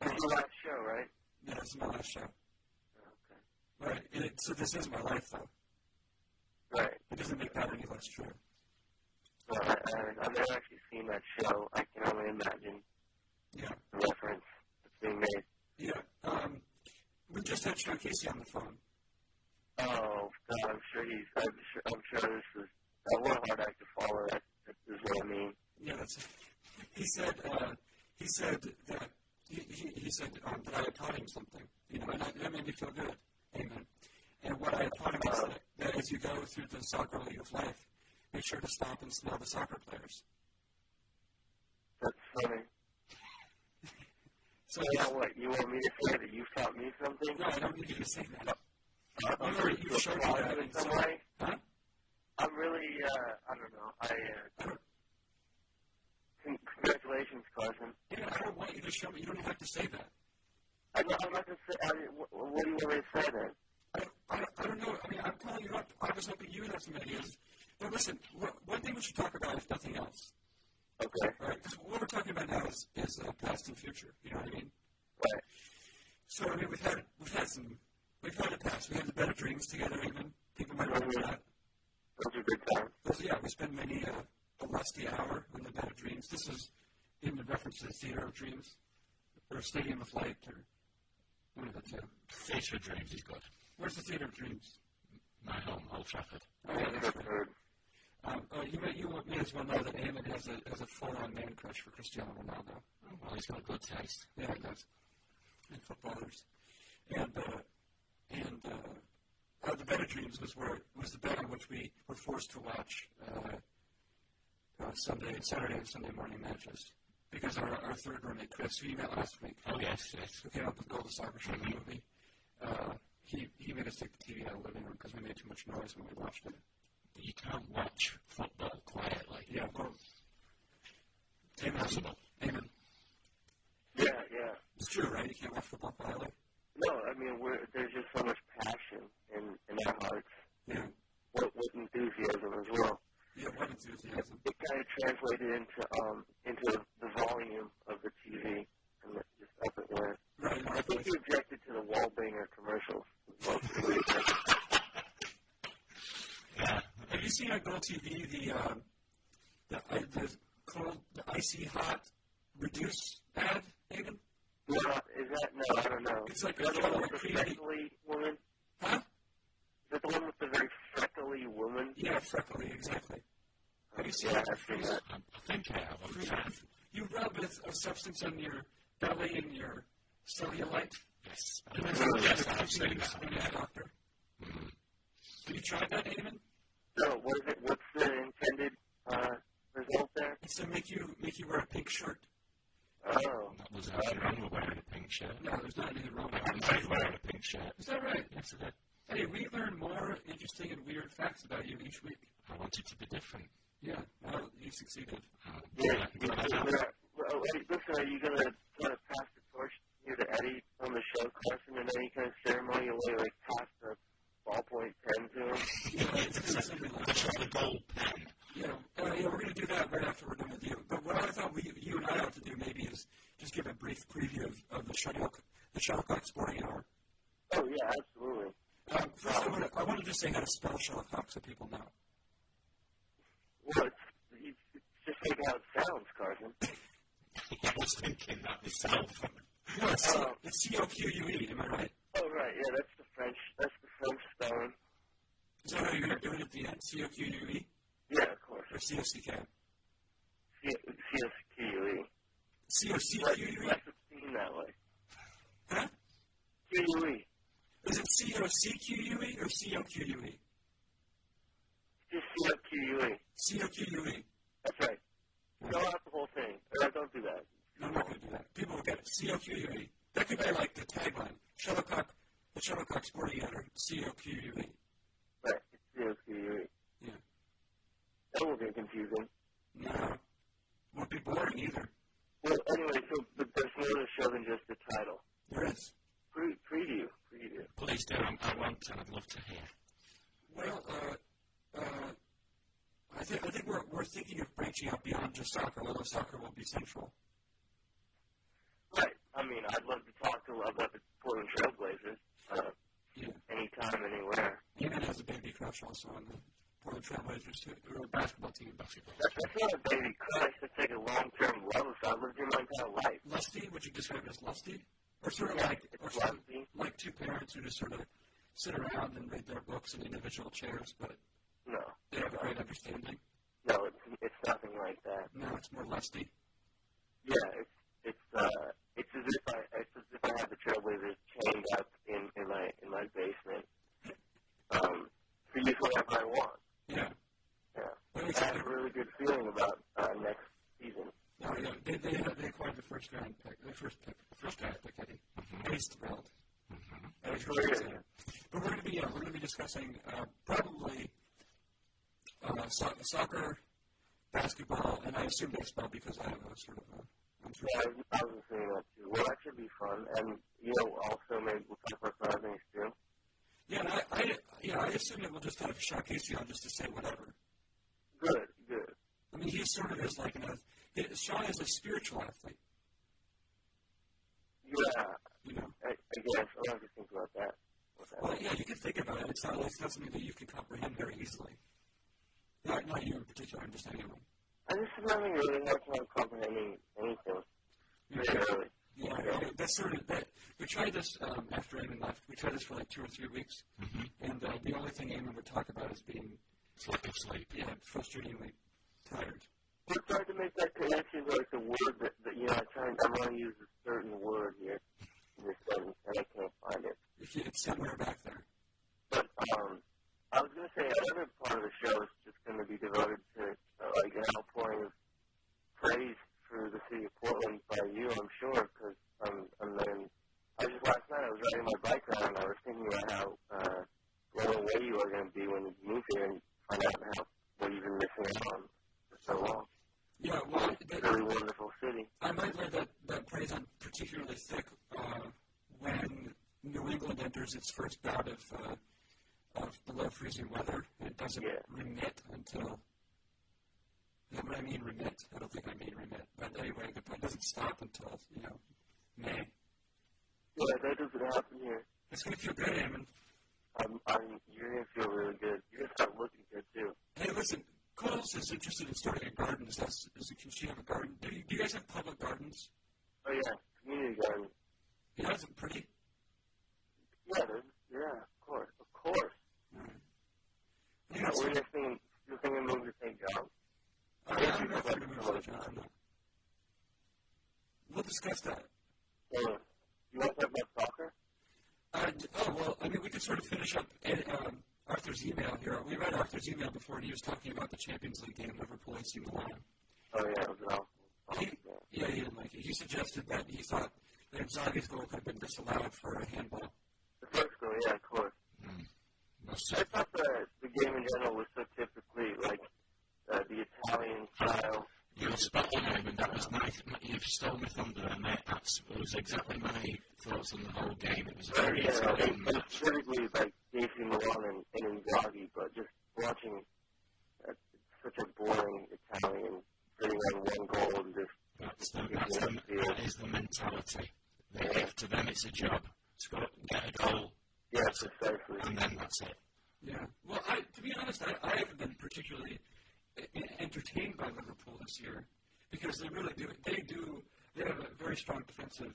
That's your last show, right? Yeah, it's my last show. Okay. Right. And it, so this is my life, though. Right. It doesn't make that any less true. Well, I, I, I've never actually seen that show. I can only imagine. Yeah. The reference that's being made. Yeah. Um, we just had Sean Casey on the phone. Oh, God, I'm sure he's, I'm sure, I'm sure this is, uh, what a hard act to follow, that, that is what I mean. Yeah, that's, he said, uh, he said that, he, he, he said um, that I had taught him something, you know, and that, that made me feel good, amen. And what I had taught him is that, that as you go through the soccer league of life, make sure to stop and smell the soccer players. That's funny. So you know what, you want me to say that you've taught me something? No, I don't need you to say that. I'm really, you sure that in some way. Huh? I'm really, uh, I don't know. I, uh, I don't, congratulations, Carson. Yeah, I don't want you to show me. You don't even have to say that. I don't, I'm not going to say, I mean, what, what do you want me to say then? I, I, I don't know. I mean, I'm telling you what, I was hoping you would have some ideas. But listen, what, one thing we should talk about if nothing else. Okay. All right, because what we're talking about now is, is uh, past and future. You know what I mean? Right. So, I mean, we've had, we've had some... We've had a past. We had the better dreams together, even. People might remember that. Those are good times. Those, yeah, we spent many uh, a lusty hour on the better dreams. This is in the reference to the theater of dreams, or Stadium of Light, or one of the two. Theater of Dreams is good. Where's the theater of dreams? My home, Old Trafford. Oh, yeah, that's right. Um, uh, you, may, you may as well know that Eamon has a, has a full-on man crush for Cristiano Ronaldo. Oh, well, he's got a good taste. Yeah, he does. And footballers. And, uh, And uh, uh, the better dreams was where was the bet on which we were forced to watch uh, uh, Sunday, Saturday, and Sunday morning matches because our, our third roommate Chris, who you met last week, oh yes, yes, who came up with Gold's Soccer Show mm-hmm. movie, uh, he he made us take the T V out of the living room because we made too much noise when we watched it. You can't watch football quietly. Yeah, of course. Impossible. Amen. Yeah, yeah. It's true, right? You can't watch football quietly. No, I mean, we're, there's just so much passion in, in our hearts. Yeah. What, what enthusiasm as well. Yeah, what enthusiasm. It, it kind of translated into um into the volume of the T V and the, just up at where. Right. I think you objected to the Wallbanger commercials. Yeah. Have you seen on Gold T V the uh, the uh, the cold, the icy hot reduce ad, David? No, is that, no, I don't know. It's like is that the one with the freckly woman? Huh? Is that the one with the very freckly woman? Yeah, freckly, exactly. Have oh, you seen yeah, that? I've seen that. I think I have. Okay. You rub a, a substance on your belly and your cellulite. Yes. Yes, I've seen that. I'm a doctor. Mm-hmm. Did you try that, Eamon? No, what is it? What's the intended uh, result there? It's to make you, make you wear a pink shirt. Oh. That was actually wrong with wearing a pink shirt. No, there's not anything wrong with wearing a pink shirt. wearing a pink shirt. Is that right? Yes, it is. Hey, we learn more interesting and weird facts about you each week. I want it to be different. Yeah, well, you succeeded. Uh, yeah. yeah. yeah. Well, listen, are you going to sort of pass the torch here to Eddie on the show, Carson, in any kind of ceremonial way, like pass the ballpoint pen to him? Yeah, it's like a gold pen. Yeah, uh, yeah, we're going to do that right after we're done with you. But what I thought we, you and I ought to do maybe is just give a brief preview of, of the Shuttlecock, the Shuttlecock Sporting Hour. Oh, yeah, absolutely. Um, first, I want, to, I want to just say how to spell Shuttlecock so people know. Well, it's, it's just like how it sounds, Carson. I was thinking that myself. No, it's, oh. It's C O Q U E, am I right? Oh, right, yeah, that's the French, that's the French spelling. So, is that how you're going to do it at the end? C O Q U E? Yeah, of course. Or C O C K? C O C Q U E. C O C Q U E? Less obscene that way. Huh? Q U E. Is it C O C Q U E or C O Q U E? Just C O Q U E. C O Q U E. That's right. Spell out the whole thing. Or don't do that. No, I'm not going to do that. People will get it. C O Q U E. That could be like the tagline. Shuttlecock, the Shuttlecock Sporting Hour, C O Q U E. Right, C O Q U E. Yeah. That will get confusing. No. Won't be boring either. Well, anyway, so there's more to the show than just the title. There is. Pre- preview. Preview. Please do. I'm, I want to. I'd love to hear. Well, uh, uh, I think I think we're we're thinking of branching out beyond just soccer. Although soccer will be central. Right. I mean, I'd love to talk to about the Portland Trailblazers. Uh, yeah. Anytime, anywhere. Eamon has a baby crush also on the Portland Trailblazers too, or a basketball team. Basketball. That's, that's not a baby crush. That's like a long-term love. So I've lived in my entire life. Lusty? Would you describe it as lusty? Or sort of yeah, like, or sort of like two parents who just sort of sit around and read their books in individual chairs, but no, they have no. a great understanding. No, it's it's nothing like that. No, it's more lusty. Yeah, it's it's uh, it's as if I it's as if I had the Trailblazers chained up in, in my in my basement. Um, to use whatever I want. Yeah, yeah. Well, I have a really good feeling about uh, next season. No, yeah, they they had, they acquired the first round pick, the first pick, the first draft pick, I think. Mm-hmm. It's thrilled. Mm-hmm. That was really exciting. But we're going to be uh, we're going to be discussing uh, probably uh, so- soccer, basketball, and I assume baseball because I have a sort of a. I'm sure. Yeah, I was saying that too. Well, that should be fun, and you know, also maybe we'll talk about some other things too. Yeah, and I, I yeah, I assume that we'll just have Sean Casey on just to say whatever. Good, good. I mean, he sort of is like an. It, Sean is a spiritual athlete. Yeah. You know? I, I guess. I'll have to think about that. that well, means. Yeah, you can think about it. It's not, it's not something that you can comprehend very easily. Not, not you in particular, I'm just anyone. I'm just having a really hard time comprehending anything. Yeah. Really. Yeah, yeah. yeah. That's sort of, that, we tried this um, after Eamon left. We tried this for like two or three weeks. Mm-hmm. And uh, the only thing Eamon would talk about is being... Lack of sleep. Yeah, frustratingly tired. We're trying to make that connection with like the word that, that you know, I try and everyone uses a certain word here in this sentence, and I can't find it. It's somewhere back there. But um, I was going to say another part of the show is just going to be devoted to uh, like an outpouring of praise for the city of Portland by you, I'm sure, because um, and then I just last night I was riding my bike around and I was thinking about how uh, blown away you are going to be when you move here and find out how what you've been missing out on for so long. Yeah, well, that, very wonderful city. I might lay that, that praise on particularly thick uh, when New England enters its first bout of uh, of below freezing weather. It doesn't yeah. remit until. Yeah, when I mean remit, I don't think I mean remit. But anyway, the it doesn't stop until you know May. Yeah, that doesn't happen here. It's gonna feel good, Eamon. Um, I'm, you're gonna feel really good. You're gonna start looking good too. Hey, listen. Cole's is interested in starting a garden. Is that, is it, can she have a garden? Do you, do you guys have public gardens? Oh, yeah. Community garden. Yeah, isn't it pretty? Yeah, yeah, of course. Of course. All right. Yeah, yeah, we're just thinking, you're thinking of moving to Saint John's. Oh, yeah, I'm not going to move to Saint John's. We'll discuss that. Yeah. Do you want to talk about soccer? Uh, oh, well, I mean, we could sort of finish up and, um, Arthur's email here. We read Arthur's email before, and he was talking about the Champions League game, Liverpool, A C Milan. Oh, yeah, it was awful. He, yeah, he didn't like it. He suggested that he thought that Inzaghi's goal could have been disallowed for a handball. The first goal, yeah, of course. Mm. I thought the, the game in general was so typically, like, uh, the Italian style. You're spot on, Eamon. That was my, my, you've stolen my thunder there, mate. That was exactly my thoughts on the whole game. It was a very yeah, Italian match. Specifically, like, A C Milan and, and Inzaghi, but just watching uh, such a boring Italian sitting on one goal and just... That's the, that's the, that is the mentality. They yeah. give to them, it's a job. It's got to get a goal. Yeah, precisely. And then that's it. Yeah. Well, I, to be honest, I, I haven't been particularly entertained by Liverpool this year because they really do... They do... They have a very strong defensive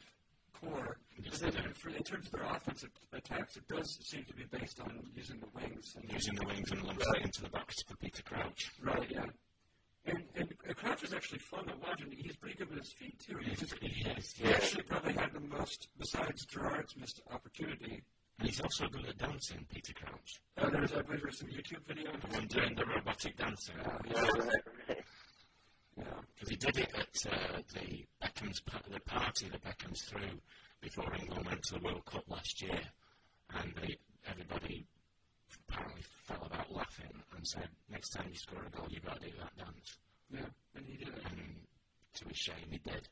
core is that for, in terms of their offensive attacks, it does seem to be based on using the wings. And using the wings and alongside right. into the box for Peter Crouch. Right, yeah. And, and uh, Crouch is actually fun to watch, and he's pretty good with his feet, too. He's just, he is, yeah. He actually probably had the most, besides Gerard's missed opportunity. And he's also good at dancing, Peter Crouch. Oh, uh, there's, I believe there's some YouTube video. The one doing the robotic dancing. Uh, yeah, yeah. Because he did it at uh, the Beckham's the party that Beckham's threw before England went to the World Cup last year, and they, everybody apparently fell about laughing and said, next time you score a goal, you've got to do that dance. Yeah, and he did it. And to his shame, he did.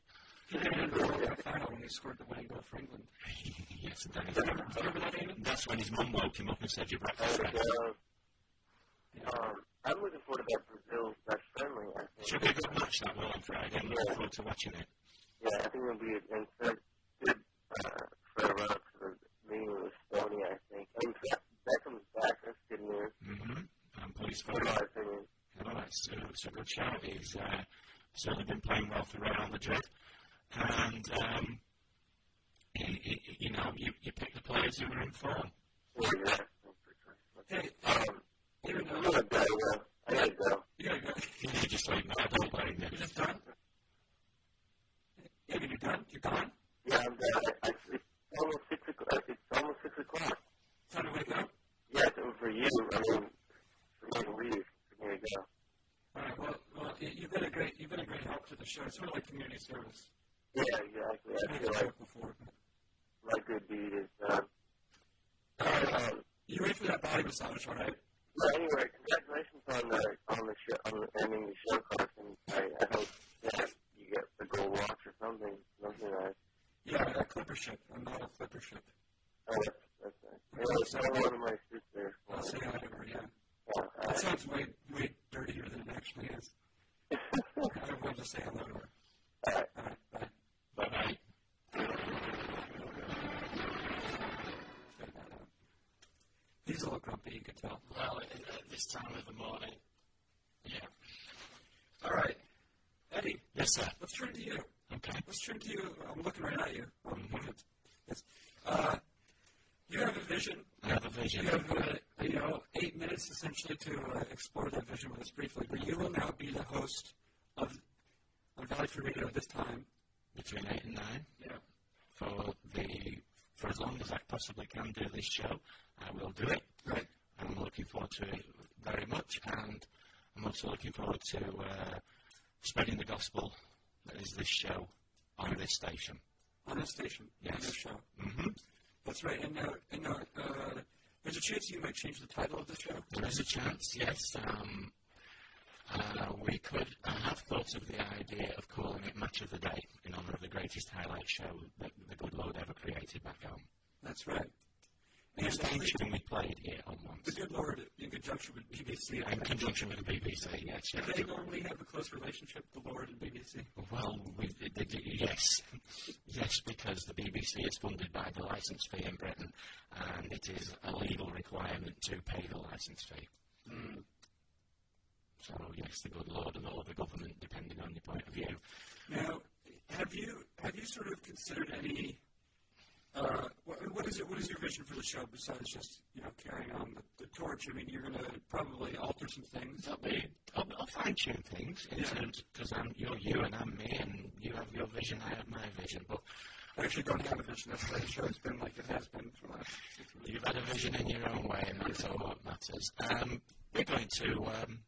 He did it in the World Cup final when he scored the winning goal for England. Yes, and then his mum, remember that, Eamon? That's when his mum woke him up and said, your breakfast rest. Uh, yeah. um, I'm looking forward to that Brazil best friendly. I think. Should be a good match that well on Friday. I'm looking forward to watching it. Yeah, I think it'll be a good for a run up to the meeting with Estonia, I think. And Beckham's back, that's good news. Mm-hmm. I'm pleased for that. Well, that's a good shout. He's uh, certainly been playing well for Real Madrid. And, um, he, he, you know, you, you pick the players who were in form. Yeah, yeah. Hey, um, you know, I'm gonna go. I gotta go. You gotta go. You just like no, I don't play again. You're just done. Yeah, you're done. You're gone. Yeah, I'm done. I, I, it's almost six o'clock. It's almost six o'clock. Time to wake up. Yeah, so for you, I mean, for me to leave, for me to go. All right. Well, well, you've been a great, you've been a great help to the show. It's sort of like community service. Yeah, exactly. I feel like before. My good deed is done. All right. Um, you wait for that body massage, all right? Well, anyway, congratulations on the on the show, on the ending the show, Carson. I, I hope that you get the gold watch or something, something nice. Yeah, a clipper ship. I'm not a clipper ship. Oh, that's, that's nice. Yeah, that's one of my sisters. I'll say hi to her, yeah. yeah that right. sounds way, way dirtier than it actually is. I wanted to say hello to her. All right. All right, bye. Bye-bye. He's a little grumpy, you can tell. Well, at this time of the morning. Yeah. All right. Eddie. Yes, sir. Let's turn to you. Okay. Let's turn to you. I'm looking right at you. Mm-hmm. Yes. Uh, you have a vision. I have a vision. You have, uh, you know, eight minutes essentially to uh, explore that vision with us briefly. But you will now be the host of, of Valley Free Radio this time. Between eight and nine? Yeah. For the... For as long as I possibly can do this show, I will do it. Right. I'm looking forward to it very much, and I'm also looking forward to uh, spreading the gospel that is this show on this station. On this station? Yes. On this show. Mm-hmm. That's right. And, uh, and uh, uh, there's a chance you might change the title of the show. There is a chance, yes. Um, uh, we could I have thought of the idea of calling it Match of the Day in honour of the greatest highlight show that the good Lord ever created back home. That's right. And it's the we played here on once. The good Lord in conjunction with B B C. In conjunction with the B B C, yes. Do they normally have a close relationship, the Lord and B B C? Well, we, they, they, yes. Yes, because the B B C is funded by the licence fee in Britain, and it is a legal requirement to pay the licence fee. Mm. So, yes, the good Lord and all the government, depending on your point of view. Now, have you have you sort of considered any... Uh, what, what is it? What is your vision for the show besides just, you know, carrying on the, the torch? I mean, you're going to probably alter some things. I'll, be, I'll, I'll fine-tune things in yeah. terms, because you're you and I'm me, and you have your vision, I have my vision, but... I actually don't have a vision. That's why the show's been like it has been for the last six weeks. You've had a vision in your own way, and that's all that matters. Um, we're going to... Um,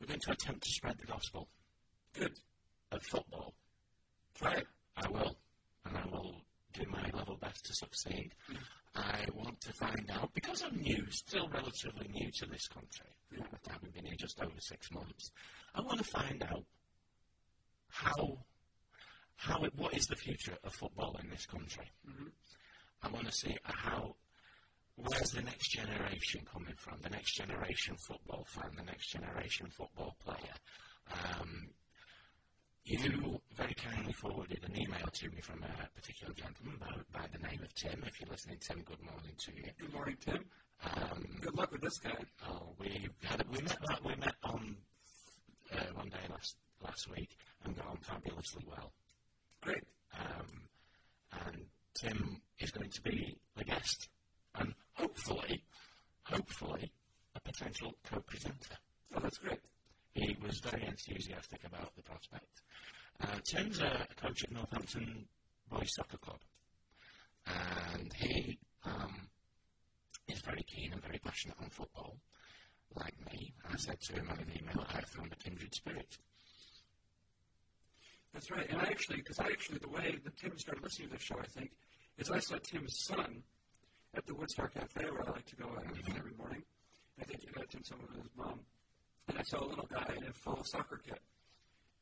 We're going to attempt to spread the gospel. Good. Of football. Try it. I will. And I will do my level best to succeed. Mm. I want to find out, because I'm new, still relatively new to this country. Yeah. I haven't been here just over six months. I want to find out how, how it, what is the future of football in this country. Mm-hmm. I want to see how... Where's the next generation coming from? The next generation football fan, the next generation football player. Um, you very kindly forwarded an email to me from a particular gentleman by, by the name of Tim. If you're listening, Tim, good morning to you. Good morning, Tim. Um, good luck with this guy. Oh, we had we met we met on uh, one day last last week and got on fabulously well. Great. Um, and Tim is going to be the guest and hopefully, hopefully, a potential co-presenter. So that's great. He was very enthusiastic about the prospect. Uh, Tim's a coach at Northampton Boys Soccer Club, and he um, is very keen and very passionate on football, like me. I said to him on an email, I found a kindred spirit. That's right, and I actually, because I actually, the way that Tim started listening to the show, I think, is I saw Tim's son at the Woodstar Cafe, where I like to go out every morning. I think you know Tim Sullivan and his mom. And I saw a little guy in a full soccer kit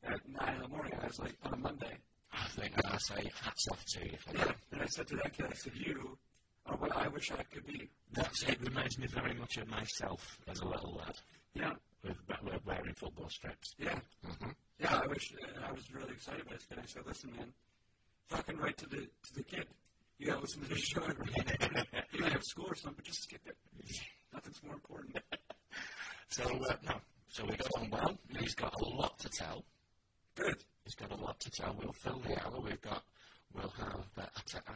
at nine in the morning. I was like, on a Monday. I think I say hats off to you. Yeah, and I said to that kid, I said, you are what I wish I could be. That's it. Reminds me very much of myself as a little lad. Yeah. With, with wearing football strips. Yeah. Mm-hmm. Yeah, I wish, and I was really excited by this kid. I said, listen, man, talking right to the to the kid. You gotta listen to this show every day. You might have school or something, but just skip it. Nothing's more important. So, uh, no. So we got on well. He's got a lot to tell. Good. He's got a lot to tell. We'll fill the hour. We've got, we'll have uh, uh,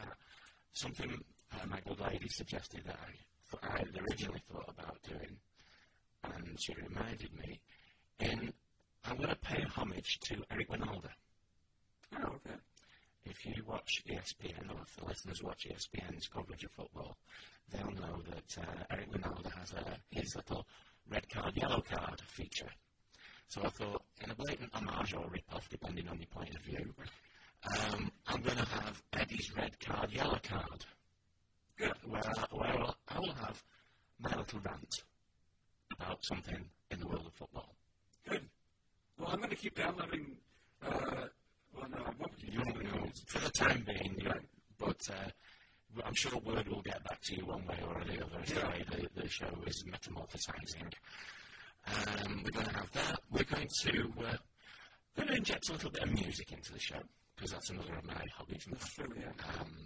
something uh, my good lady suggested that I, th- I originally thought about doing, and she reminded me. In I'm going to pay homage to Eric Winalda. Oh, okay. If you watch E S P N, or if the listeners watch E S P N's coverage of football, they'll know that uh, Eric Winalda has a, his little red card, yellow card feature. So I thought, in a blatant homage or rip-off, depending on your point of view, um, I'm going to have Eddie's red card, yellow card. Good. Where, I, where I'll, I will have my little rant about something in the world of football. Good. Well, I'm going to keep downloading, uh, well, no, I won't keep downloading those for the time being, yeah. But uh, I'm sure word will get back to you one way or the other. Yeah. Anyway, the, the show is metamorphosizing. Um, we're going to have that. We're going to, uh, going to inject a little bit of music into the show, because that's another of my hobbies. That's true, yeah. Um,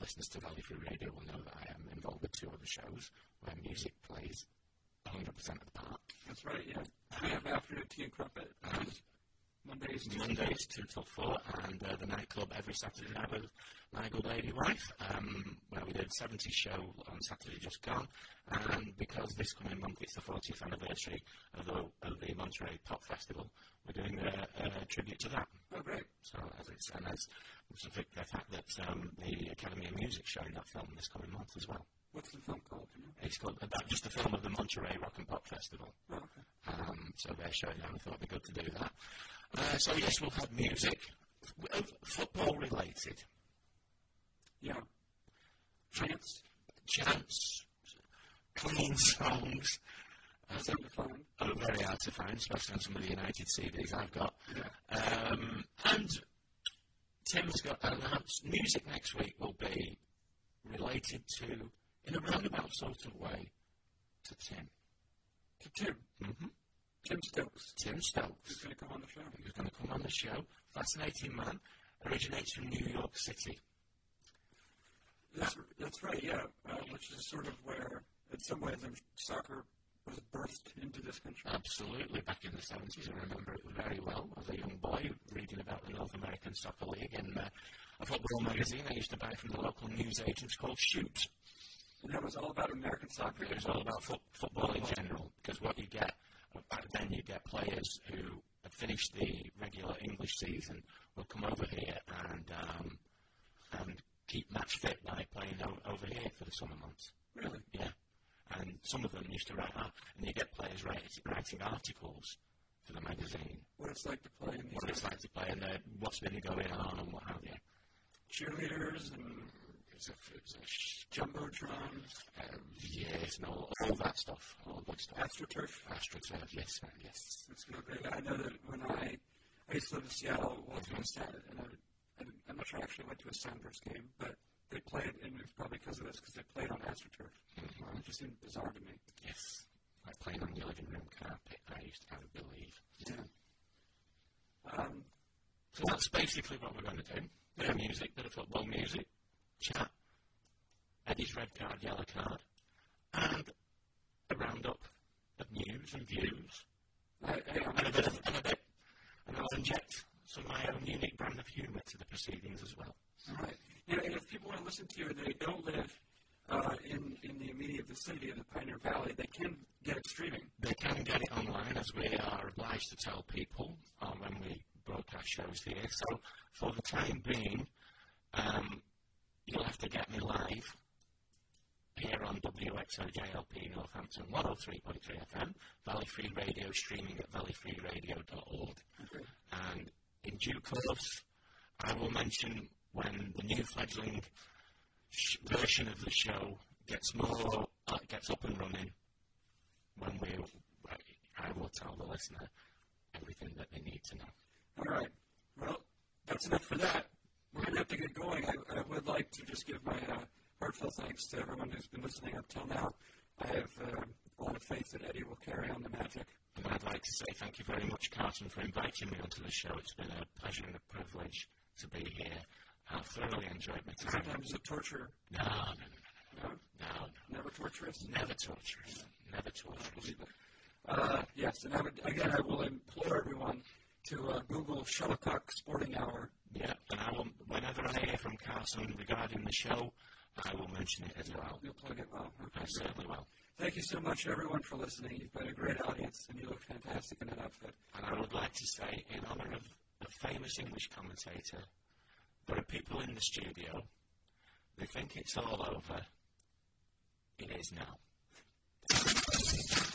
listeners to Valley Free Radio will know that I am involved with two other shows where music plays one hundred percent of the part. That's right, yeah. We have afternoon tea and crumpet. Um, Mondays, two Mondays, two till four, and uh, the nightclub every Saturday night with my good lady wife, um, where we did a seventies show on Saturday just gone, and because this coming month it's the fortieth anniversary of the, of the Monterey Pop Festival, we're doing a, a tribute to that. Oh, great. So, as it's, and as the fact that um, the Academy of Music showing that film this coming month as well. What's the film called? You know? It's called about just the film of the Monterey Rock and Pop Festival. Oh, okay. Um, so they're showing that. I thought it'd be good to do that. Uh, so yes, we'll have music, f- football related. Yeah. Chants, chants, clean songs. That's hard to find. Oh, very hard to find, especially on some of the United C Ds I've got. Yeah. Um, and Tim's got uh, music next week will be related to, in a roundabout sort of way, to Tim. To Tim? Mm-hmm. Tim Stokes. Tim Stokes. Who's going to come on the show. Who's going to come on the show. Fascinating man. Originates from New York City. That's, that's right, yeah. Uh, which is sort of where, in some ways, soccer was birthed into this country. Absolutely. Back in the seventies, I remember it very well. As a young boy, reading about the North American Soccer League in uh, a football magazine I used to buy from the local news agents called Shoot. And that was all about American soccer. It was all about fo- football in general, because what you get, back then you get players who had finished the regular English season will come over here and um, and keep match fit by playing o- over here for the summer months. Really? Yeah. And some of them used to write art, and you get players write, writing articles for the magazine. What it's like to play in these What it's like to play in the, what's been going on and what have you. Cheerleaders and it's a, it's a sh- jumbotrons. Um, yes, no, all, all that stuff, all good stuff. AstroTurf. AstroTurf, yes, man, yes. It's really great. I know that when I, I used to live in Seattle once mm-hmm. on Saturday, and I, I'm not sure I actually went to a Sanders game, but they played, and it was probably because of this, because they played on AstroTurf. Mm-hmm. It just seemed bizarre to me. Yes. I played on the living room carpet. I used to have a believe. Yeah. Um, so that's basically what we're going to do. Bit of music, bit of football music, chat, Eddie's red card, yellow card, and a roundup of news and views. I, I, and a bit of, and a bit, and I'll inject some of my own unique brand of humour to the proceedings as well. All right. You know, if people want to people um, when we broadcast shows here. So for the time being, um, you'll have to get me live here on W X O J L P Northampton one oh three point three F M, Valley Free Radio, streaming at valley free radio dot org. Okay. And in due course, I will mention when the new fledgling sh- version of the show gets more uh, gets up and running. When we, I will tell the listener everything that they need to know. All right. Well, that's enough for that. We're going to have to get going. I, I would like to just give my uh, heartfelt thanks to everyone who's been listening up till now. I have uh, a lot of faith that Eddie will carry on the magic. And I'd like to say thank you very much, Carson, for inviting me onto the show. It's been a pleasure and a privilege to be here. I've thoroughly enjoyed my time. Sometimes a torture. No, no, no, no. No? No, no. Never torturous? Never torturous. Never torturous. Uh, yes, and I would, again, I will implore everyone to uh, Google Shuttlecock Sporting Hour. Yeah, and I will, whenever I hear from Carson regarding the show, I will mention it as well. You'll plug it well. Okay. I certainly will. Thank you so much, everyone, for listening. You've been a great audience, and you look fantastic in that outfit. And I would like to say, in honor of a famous English commentator, there are people in the studio, they think it's all over. It is now.